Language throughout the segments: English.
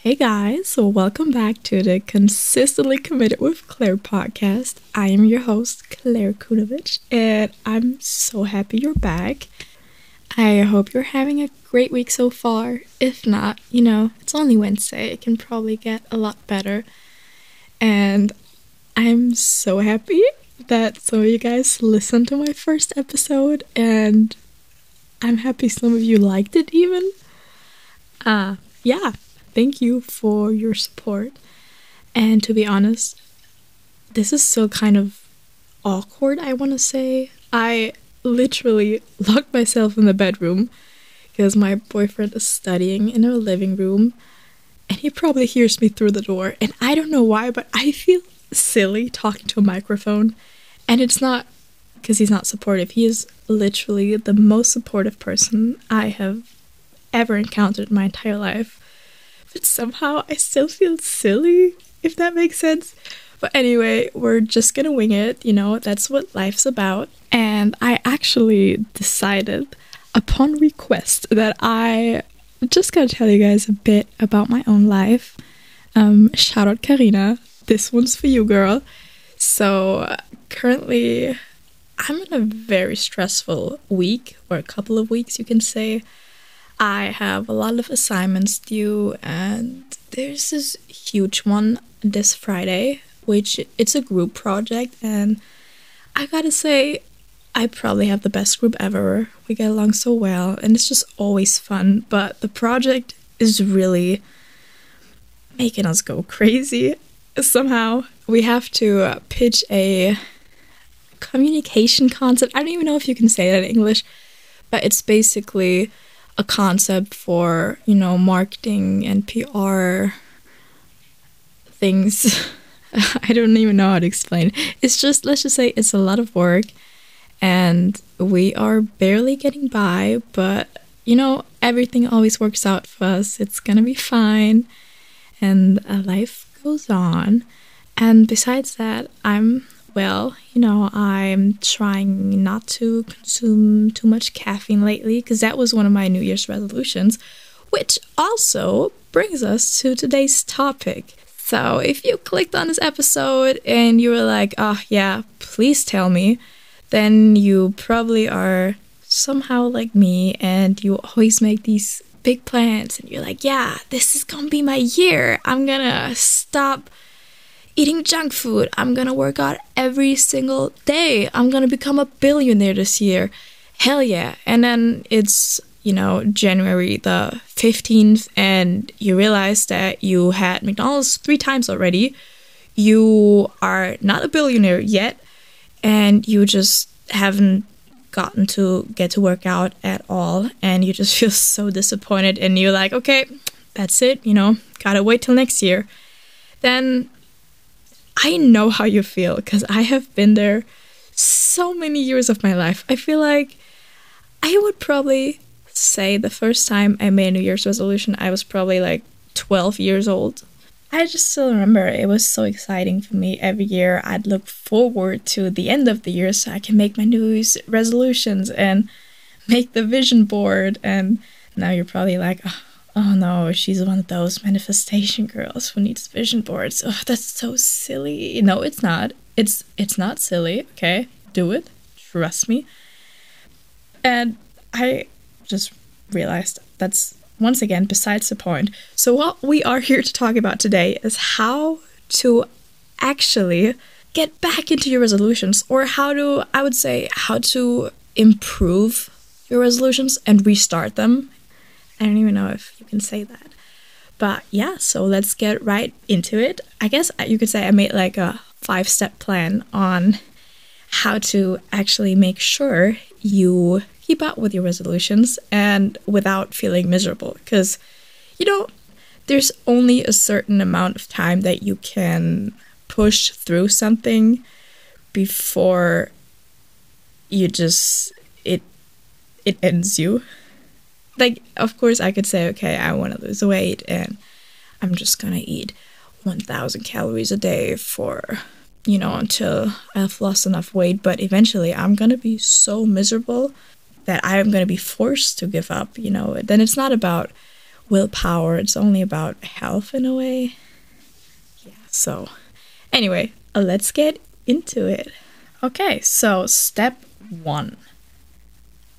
Hey guys, welcome back to the Consistently Committed with Claire podcast. I am your host, Claire Kunovich, and I'm so happy you're back. I hope you're having a great week so far. If not, you know, it's only Wednesday. It can probably get a lot better. And I'm so happy that some of you guys listened to my first episode, and I'm happy some of you liked it even. Thank you for your support. And to be honest, this is still kind of awkward, I want to say. I literally locked myself in the bedroom because my boyfriend is studying in our living room, and he probably hears me through the door. And I don't know why, but I feel silly talking to a microphone. And it's not because he's not supportive. He is literally the most supportive person I have ever encountered in my entire life. But somehow I still feel silly, if that makes sense. But anyway, we're just gonna wing it, you know, that's what life's about. And I actually decided upon request that I just gotta tell you guys a bit about my own life. Shout out Karina, this one's for you, girl. So currently I'm in a very stressful week, or a couple of weeks you can say. I have a lot of assignments due, and there's this huge one this Friday, which it's a group project, and I gotta say, I probably have the best group ever. We get along so well, and it's just always fun, but the project is really making us go crazy somehow. We have to pitch a communication concept. I don't even know if you can say that in English, but it's basically a concept for, you know, marketing and PR things. I don't even know how to explain. It's just, let's just say it's a lot of work, and we are barely getting by, but, you know, everything always works out for us. It's gonna be fine, and life goes on. And besides that, I'm trying not to consume too much caffeine lately, because that was one of my New Year's resolutions, which also brings us to today's topic. So if you clicked on this episode and you were like, oh yeah, please tell me, then you probably are somehow like me, and you always make these big plans, and you're like, yeah, this is gonna be my year. I'm gonna stop eating junk food. I'm gonna work out every single day. I'm gonna become a billionaire this year. Hell yeah. And then it's, you know, January the 15th, and you realize that you had McDonald's 3 times already. You are not a billionaire yet, and you just haven't gotten to get to work out at all, and you just feel so disappointed, and you're like, okay, that's it, you know, gotta wait till next year. Then I know how you feel, because I have been there so many years of my life. I feel like I would probably say the first time I made a New Year's resolution, I was probably like 12 years old. I just still remember it was so exciting for me. Every year I'd look forward to the end of the year so I can make my New Year's resolutions and make the vision board. And now you're probably like, oh no, she's one of those manifestation girls who needs vision boards. Oh, that's so silly. No, it's not. It's not silly, okay? Do it. Trust me. And I just realized that's, once again, besides the point. So what we are here to talk about today is how to actually get back into your resolutions, or how to improve your resolutions and restart them. I don't even know if you can say that. But yeah, so let's get right into it. I guess you could say I made like a 5-step plan on how to actually make sure you keep up with your resolutions and without feeling miserable. Because, you know, there's only a certain amount of time that you can push through something before you just, it ends you. Like, of course, I could say, okay, I want to lose weight, and I'm just going to eat 1,000 calories a day for you know, until I've lost enough weight. But eventually I'm going to be so miserable that I'm going to be forced to give up, you know. Then it's not about willpower. It's only about health in a way. Yeah. So anyway, let's get into it. Okay, so step 1.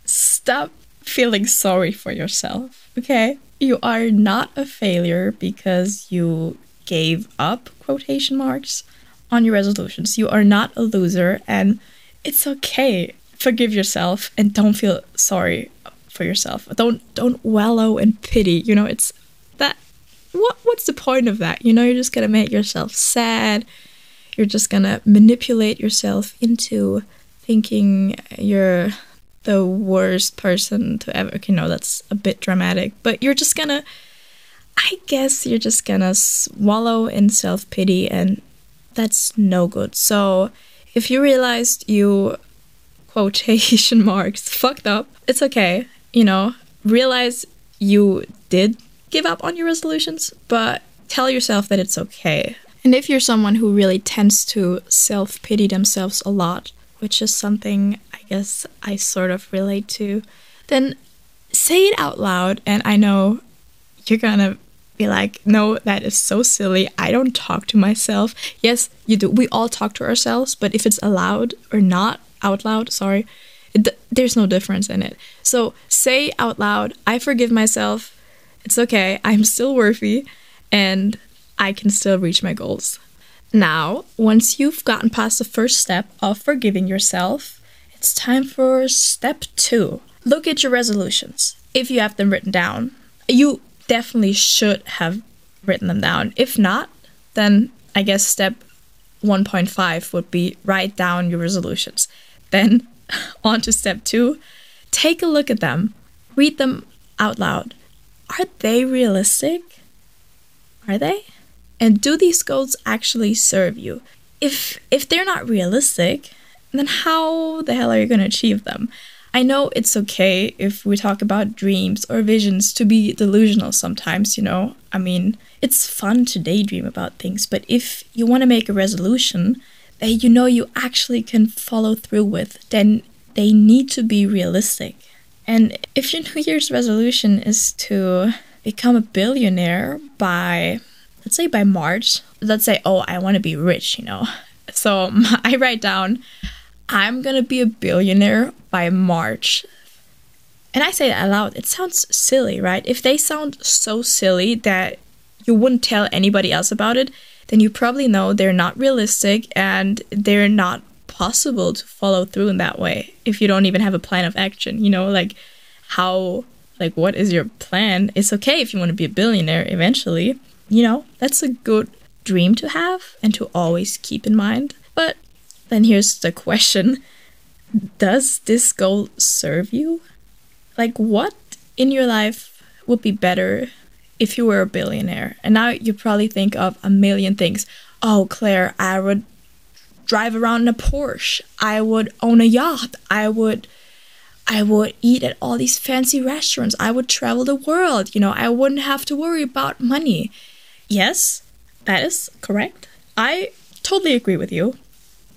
Stop feeling sorry for yourself, okay? You are not a failure because you gave up, quotation marks, on your resolutions. You are not a loser, and it's okay. Forgive yourself and don't feel sorry for yourself. Don't wallow in pity, you know, it's that, what's the point of that? You know, you're just gonna make yourself sad. You're just gonna manipulate yourself into thinking you're the worst person to ever, okay, no, that's a bit dramatic, but you're just gonna, I guess you're just gonna wallow in self-pity, and that's no good. So if you realized you, quotation marks, fucked up, it's okay, you know, realize you did give up on your resolutions, but tell yourself that it's okay. And if you're someone who really tends to self-pity themselves a lot, which is something I guess I sort of relate to, then say it out loud. And I know you're gonna be like, no, that is so silly. I don't talk to myself. Yes, you do. We all talk to ourselves, but if it's allowed or not out loud, sorry, there's no difference in it. So say out loud, I forgive myself. It's okay. I'm still worthy. And I can still reach my goals. Now, once you've gotten past the first step of forgiving yourself, it's time for step 2. Look at your resolutions. If you have them written down, you definitely should have written them down. If not, then I guess step 1.5 would be write down your resolutions. Then on to step 2, take a look at them, read them out loud. Are they realistic? Are they? And do these goals actually serve you? If they're not realistic, then how the hell are you going to achieve them? I know it's okay if we talk about dreams or visions to be delusional sometimes, you know? I mean, it's fun to daydream about things, but if you want to make a resolution that you know you actually can follow through with, then they need to be realistic. And if your New Year's resolution is to become a billionaire by... let's say by March, let's say, oh, I want to be rich, you know. So I write down, I'm going to be a billionaire by March. And I say that aloud. It sounds silly, right? If they sound so silly that you wouldn't tell anybody else about it, then you probably know they're not realistic and they're not possible to follow through in that way if you don't even have a plan of action, you know, like how, like what is your plan? It's okay if you want to be a billionaire eventually. You know, that's a good dream to have and to always keep in mind. But then here's the question. Does this goal serve you? Like, what in your life would be better if you were a billionaire? And now you probably think of a million things. Oh, Claire, I would drive around in a Porsche. I would own a yacht. I would eat at all these fancy restaurants. I would travel the world. You know, I wouldn't have to worry about money. Yes, that is correct. I totally agree with you.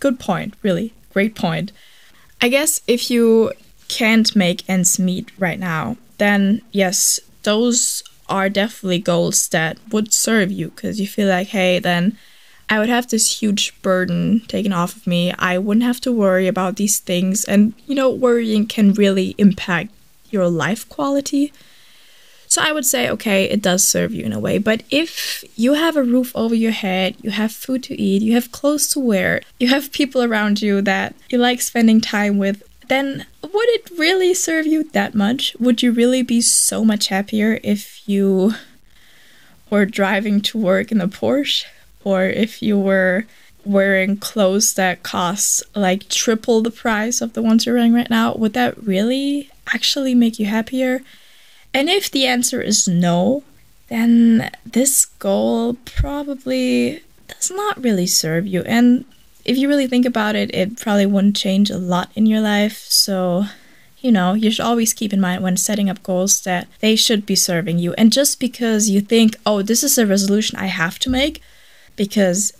Good point, really. Great point. I guess if you can't make ends meet right now, then yes, those are definitely goals that would serve you because you feel like, hey, then I would have this huge burden taken off of me. I wouldn't have to worry about these things. And, you know, worrying can really impact your life quality. So I would say, okay, it does serve you in a way. But if you have a roof over your head, you have food to eat, you have clothes to wear, you have people around you that you like spending time with, then would it really serve you that much? Would you really be so much happier if you were driving to work in a Porsche? Or if you were wearing clothes that cost like triple the price of the ones you're wearing right now, would that really actually make you happier? And if the answer is no, then this goal probably does not really serve you. And if you really think about it, it probably wouldn't change a lot in your life. So, you know, you should always keep in mind when setting up goals that they should be serving you. And just because you think, oh, this is a resolution I have to make, because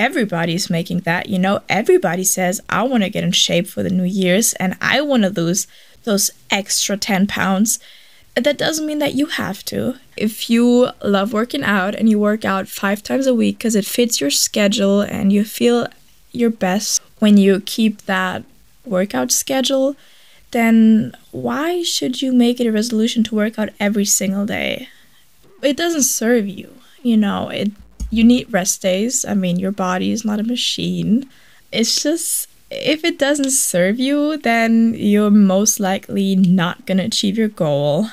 everybody's making that, you know, everybody says, I want to get in shape for the New Year's and I want to lose those extra 10 pounds. That doesn't mean that you have to. If you love working out and you work out 5 times a week because it fits your schedule and you feel your best when you keep that workout schedule, then why should you make it a resolution to work out every single day? It doesn't serve you, you know. You need rest days. I mean, your body is not a machine. It's just, if it doesn't serve you, then you're most likely not gonna achieve your goal.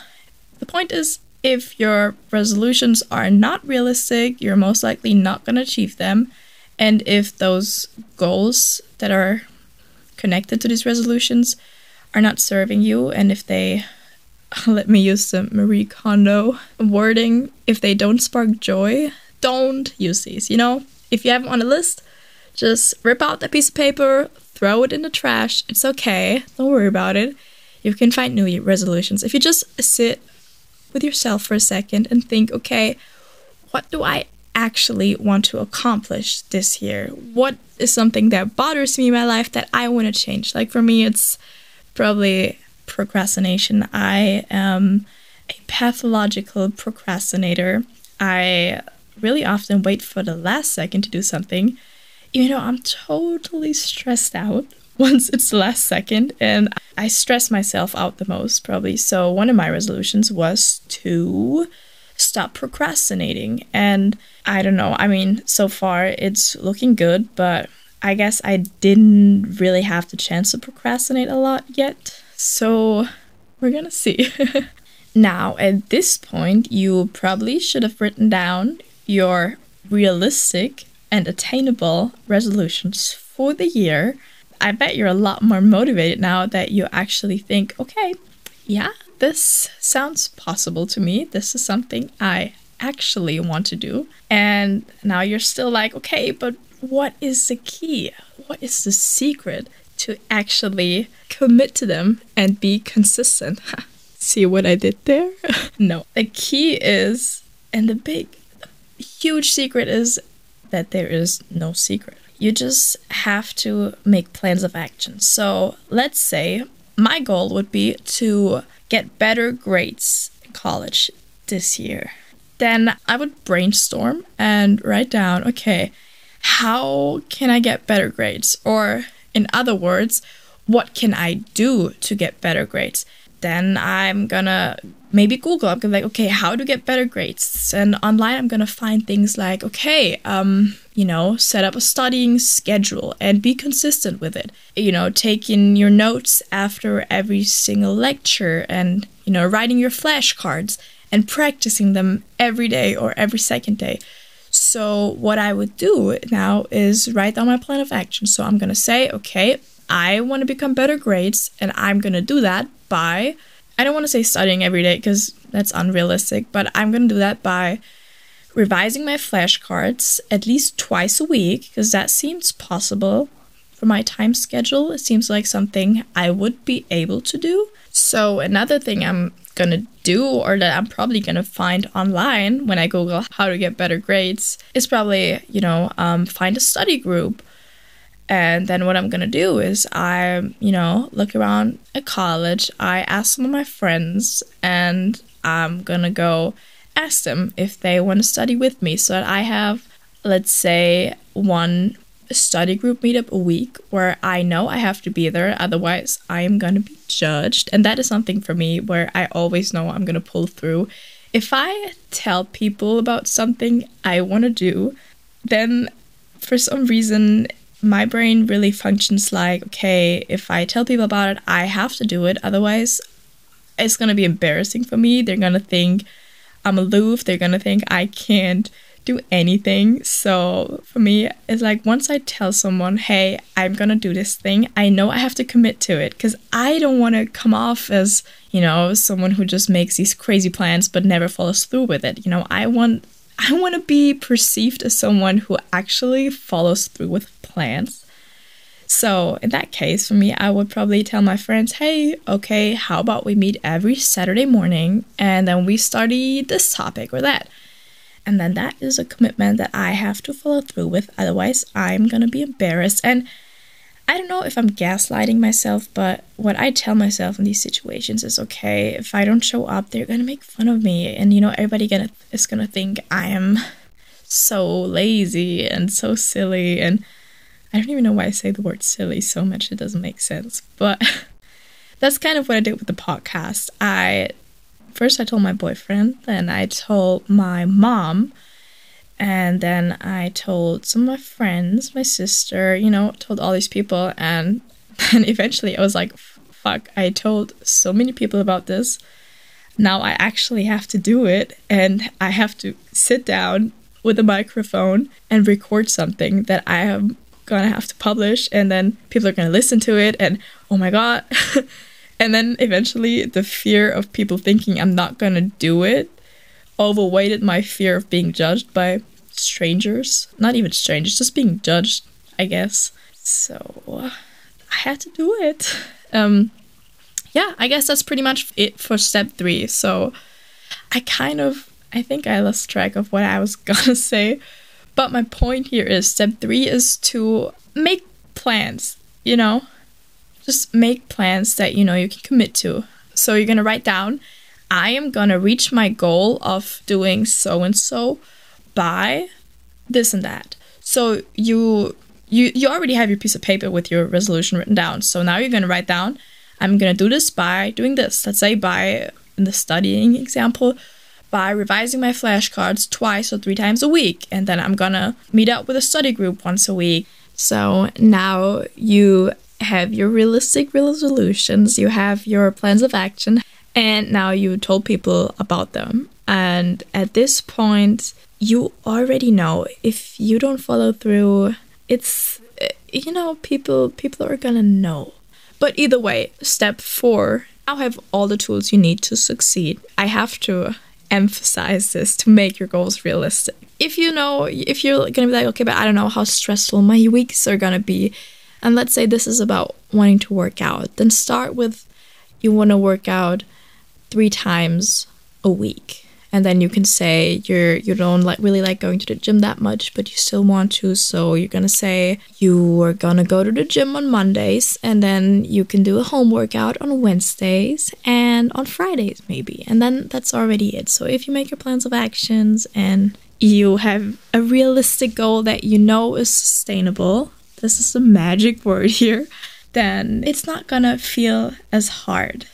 The point is, if your resolutions are not realistic, you're most likely not gonna achieve them. And if those goals that are connected to these resolutions are not serving you, and if they, let me use the Marie Kondo wording, if they don't spark joy, don't use these, you know? If you have them on a list, just rip out that piece of paper, throw it in the trash. It's okay. Don't worry about it. You can find new resolutions. If you just sit with yourself for a second and think, okay, what do I actually want to accomplish this year? What is something that bothers me in my life that I want to change? Like for me, it's probably procrastination. I am a pathological procrastinator. I really often wait for the last second to do something. You know, I'm totally stressed out once it's the last second, and I stress myself out the most probably. So one of my resolutions was to stop procrastinating, and I don't know, I mean, so far it's looking good, but I guess I didn't really have the chance to procrastinate a lot yet, so we're gonna see. Now, at this point, you probably should have written down your realistic and attainable resolutions for the year. I bet you're a lot more motivated now that you actually think, okay, yeah, this sounds possible to me. This is something I actually want to do. And now you're still like, okay, but what is the key? What is the secret to actually commit to them and be consistent? See what I did there? No, the key is, and the huge secret is that there is no secret. You just have to make plans of action. So let's say my goal would be to get better grades in college this year. Then I would brainstorm and write down, okay, how can I get better grades? Or in other words, what can I do to get better grades? Then I'm gonna maybe Google. I'm gonna be like, okay, how to get better grades? And online I'm gonna find things like, okay, you know, set up a studying schedule and be consistent with it. You know, taking your notes after every single lecture and, you know, writing your flashcards and practicing them every day or every second day. So what I would do now is write down my plan of action. So I'm gonna say, okay, I want to become better grades, and I'm going to do that by, I don't want to say studying every day because that's unrealistic, but I'm going to do that by revising my flashcards at least 2x a week because that seems possible for my time schedule. It seems like something I would be able to do. So another thing I'm going to do, or that I'm probably going to find online when I Google how to get better grades, is probably, you know, find a study group. And then what I'm going to do is I, you know, look around at college, I ask some of my friends, and I'm going to go ask them if they want to study with me so that I have, let's say, one study group meetup a week where I know I have to be there, otherwise I am going to be judged. And that is something for me where I always know I'm going to pull through. If I tell people about something I want to do, then for some reason my brain really functions like, okay, if I tell people about it, I have to do it. Otherwise, it's going to be embarrassing for me. They're going to think I'm aloof. They're going to think I can't do anything. So for me, it's like once I tell someone, hey, I'm going to do this thing, I know I have to commit to it because I don't want to come off as, you know, someone who just makes these crazy plans but never follows through with it. You know, I want to be perceived as someone who actually follows through with plans. So in that case, for me, I would probably tell my friends, hey, okay, how about we meet every Saturday morning and then we study this topic or that. And then that is a commitment that I have to follow through with. Otherwise, I'm going to be embarrassed. And I don't know if I'm gaslighting myself, but what I tell myself in these situations is, okay, if I don't show up, they're going to make fun of me. And, you know, everybody is going to think I am so lazy and so silly. And I don't even know why I say the word silly so much. It doesn't make sense. But that's kind of what I did with the podcast. First, I told my boyfriend, then I told my mom, and then I told some of my friends, my sister, you know, told all these people. And then eventually I was like, fuck, I told so many people about this. Now I actually have to do it, and I have to sit down with a microphone and record something that I am gonna have to publish, and then people are gonna listen to it, and oh my god. And then eventually the fear of people thinking I'm not going to do it overweighted my fear of being judged by strangers. Not even strangers, just being judged, I guess. So I had to do it. Yeah, I guess that's pretty much it for step 3. So I think I lost track of what I was going to say. But my point here is step 3 is to make plans, you know. Just make plans that, you know, you can commit to. So you're going to write down, I am going to reach my goal of doing so-and-so by this and that. So you already have your piece of paper with your resolution written down. So now you're going to write down, I'm going to do this by doing this. Let's say by, in the studying example, by revising my flashcards twice or 3 times a week. And then I'm going to meet up with a study group once a week. So now you have your realistic resolutions, you have your plans of action, and now you told people about them. And at this point, you already know if you don't follow through, it's, you know, people are gonna know. But either way, step 4, now have all the tools you need to succeed. I have to emphasize this to make your goals realistic. If you're gonna be like, okay, but I don't know how stressful my weeks are gonna be. And let's say this is about wanting to work out. Then start with, you want to work out 3 times a week. And then you can say you don't really like going to the gym that much, but you still want to. So you're going to say you are going to go to the gym on Mondays. And then you can do a home workout on Wednesdays and on Fridays maybe. And then that's already it. So if you make your plans of actions and you have a realistic goal that you know is sustainable, this is the magic word here, then it's not gonna feel as hard.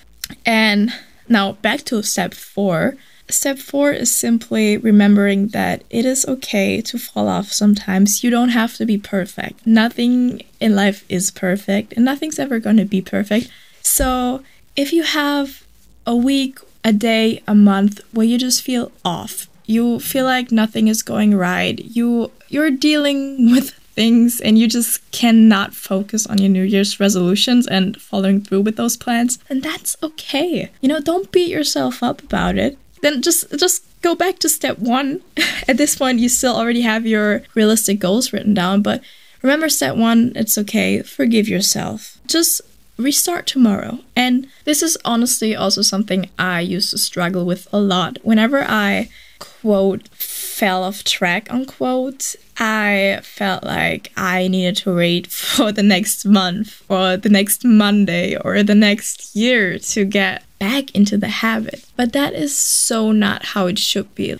And now back to step 4. Step 4 is simply remembering that it is okay to fall off sometimes. You don't have to be perfect. Nothing in life is perfect, and nothing's ever gonna be perfect. So if you have a week, a day, a month where you just feel off, you feel like nothing is going right, you're dealing with things and you just cannot focus on your New Year's resolutions and following through with those plans, and that's okay. You know, don't beat yourself up about it. Then just go back to step 1. At this point, you still already have your realistic goals written down, but remember step 1, it's okay, forgive yourself. Just restart tomorrow. And this is honestly also something I used to struggle with a lot. Whenever I, quote, fell off track, unquote, I felt like I needed to wait for the next month or the next Monday or the next year to get back into the habit. But that is so not how it should be.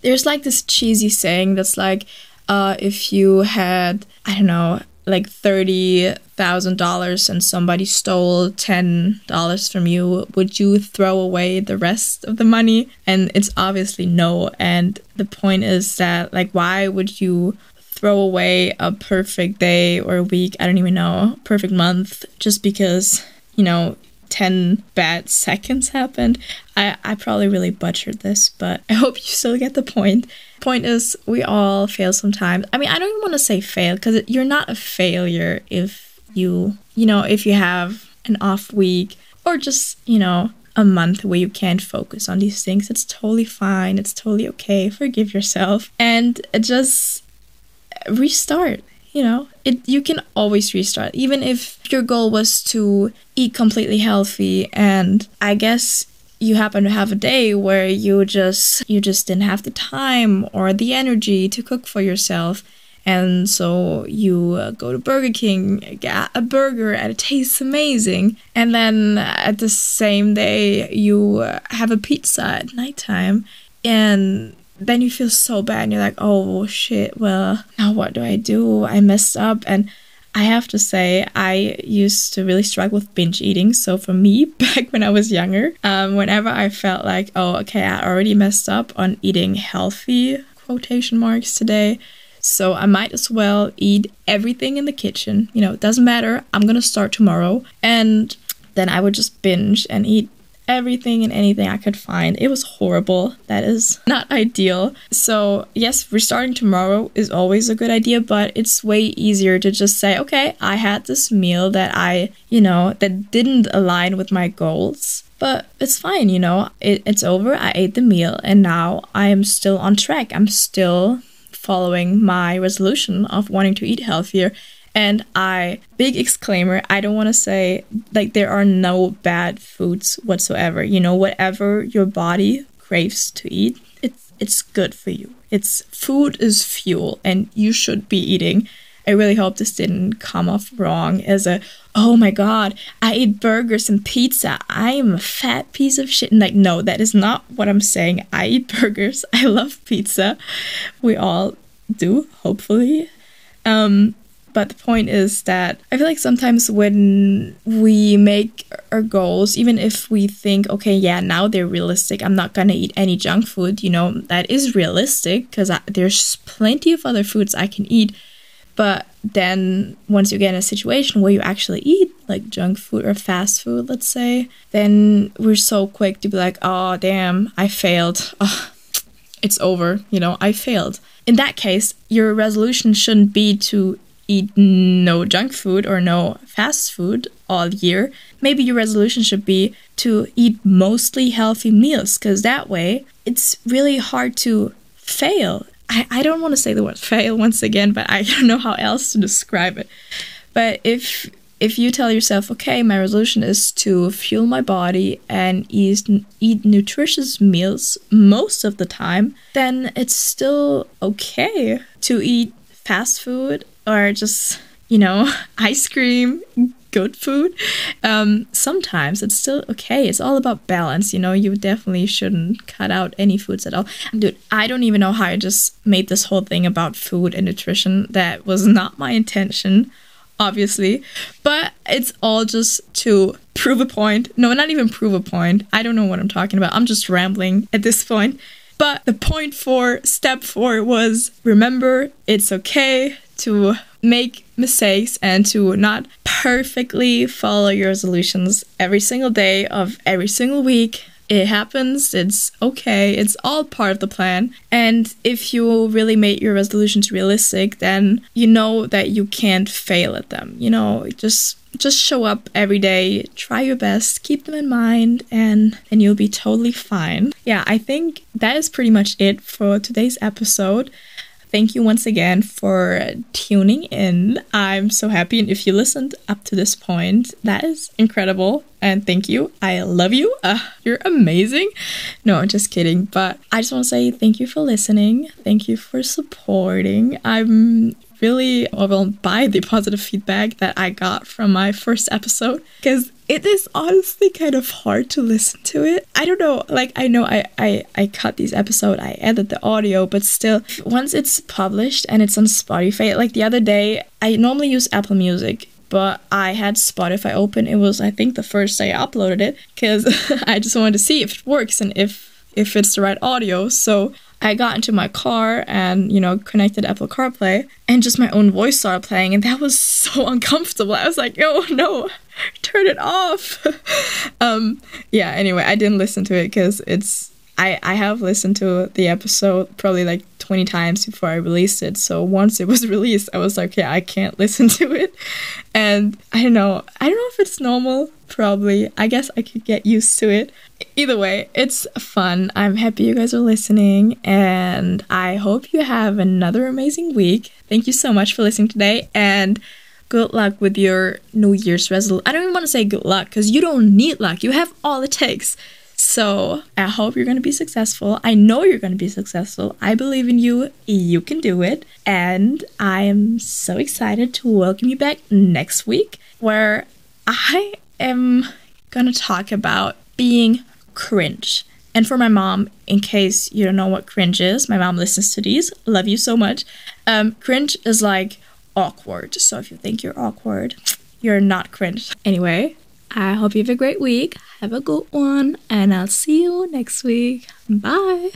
There's like this cheesy saying that's like, if you had, I don't know, like $30,000 and somebody stole $10 from you, would you throw away the rest of the money? And it's obviously no. And the point is that, like, why would you throw away a perfect day or a week, I don't even know, perfect month, just because, you know, 10 bad seconds happened? I probably really butchered this, but I hope you still get the point. Point is, we all fail sometimes. I mean, I don't even want to say fail, because you're not a failure if you have an off week or just, you know, a month where you can't focus on these things. It's totally fine. It's totally okay. Forgive yourself and just restart. You know, you can always restart, even if your goal was to eat completely healthy. And I guess you happen to have a day where you just didn't have the time or the energy to cook for yourself, and so you go to Burger King, get a burger, and it tastes amazing, and then at the same day you have a pizza at nighttime, and then you feel so bad, and you're like, oh shit, well, now what do? I messed up. And I have to say, I used to really struggle with binge eating. So for me, back when I was younger, whenever I felt like, oh, okay, I already messed up on eating healthy, quotation marks, today, so I might as well eat everything in the kitchen. You know, it doesn't matter. I'm going to start tomorrow. And then I would just binge and eat everything and anything I could find. It was horrible. That is not ideal. So yes, restarting tomorrow is always a good idea, but it's way easier to just say, okay, I had this meal that that didn't align with my goals, but it's fine, you know, it's over. I ate the meal and now I am still on track. I'm still following my resolution of wanting to eat healthier. And big exclaimer, I don't want to say, like, there are no bad foods whatsoever. You know, whatever your body craves to eat, it's good for you. Food is fuel, and you should be eating. I really hope this didn't come off wrong as a, oh my god, I eat burgers and pizza, I am a fat piece of shit. And like, no, that is not what I'm saying. I eat burgers. I love pizza. We all do, hopefully. But the point is that I feel like sometimes when we make our goals, even if we think, okay, yeah, now they're realistic, I'm not gonna eat any junk food, you know, that is realistic because there's plenty of other foods I can eat. But then once you get in a situation where you actually eat like junk food or fast food, let's say, then we're so quick to be like, oh, damn, I failed. Oh, it's over. You know, I failed. In that case, your resolution shouldn't be to eat no junk food or no fast food all year. Maybe your resolution should be to eat mostly healthy meals, because that way it's really hard to fail. I don't want to say the word fail once again, but I don't know how else to describe it. But if you tell yourself, okay, my resolution is to fuel my body and eat nutritious meals most of the time, then it's still okay to eat fast food or just, you know, ice cream, good food. Sometimes it's still okay. It's all about balance, you know. You definitely shouldn't cut out any foods at all. Dude, I don't even know how I just made this whole thing about food and nutrition. That was not my intention, obviously. But it's all just to prove a point. No, not even prove a point. I don't know what I'm talking about. I'm just rambling at this point. But the point for step 4 was, remember, it's okay to make mistakes and to not perfectly follow your resolutions every single day of every single week. It happens. It's okay. It's all part of the plan. And if you really make your resolutions realistic, then you know that you can't fail at them. You know, just show up every day, try your best, keep them in mind, and you'll be totally fine. Yeah, I think that is pretty much it for today's episode. Thank you once again for tuning in. I'm so happy. And if you listened up to this point, that is incredible. And thank you. I love you. You're amazing. No, I'm just kidding. But I just want to say thank you for listening. Thank you for supporting. I'm really overwhelmed by the positive feedback that I got from my first episode, because it is honestly kind of hard to listen to it. I don't know, like, I know I cut these episodes, I edit the audio, but still, once it's published and it's on Spotify, like the other day, I normally use Apple Music, but I had Spotify open. It was, I think, the first day I uploaded it, because I just wanted to see if it works and if it's the right audio. So I got into my car and, you know, connected Apple CarPlay, and just my own voice started playing, and that was so uncomfortable. I was like, oh no, turn it off. Yeah, anyway, I didn't listen to it, because I have listened to the episode probably like 20 times before I released it. So once it was released, I was like, yeah, I can't listen to it. And I don't know if it's normal, probably. I guess I could get used to it. Either way, it's fun. I'm happy you guys are listening, and I hope you have another amazing week. Thank you so much for listening today, and good luck with your New Year's resolution. I don't even want to say good luck, because you don't need luck. You have all it takes. So I hope you're going to be successful. I know you're going to be successful. I believe in you. You can do it. And I am so excited to welcome you back next week, where I am going to talk about being cringe. And for my mom, in case you don't know what cringe is, my mom listens to these. Love you so much. Cringe is like awkward. So if you think you're awkward, you're not cringe. Anyway, I hope you have a great week. Have a good one. And I'll see you next week. Bye.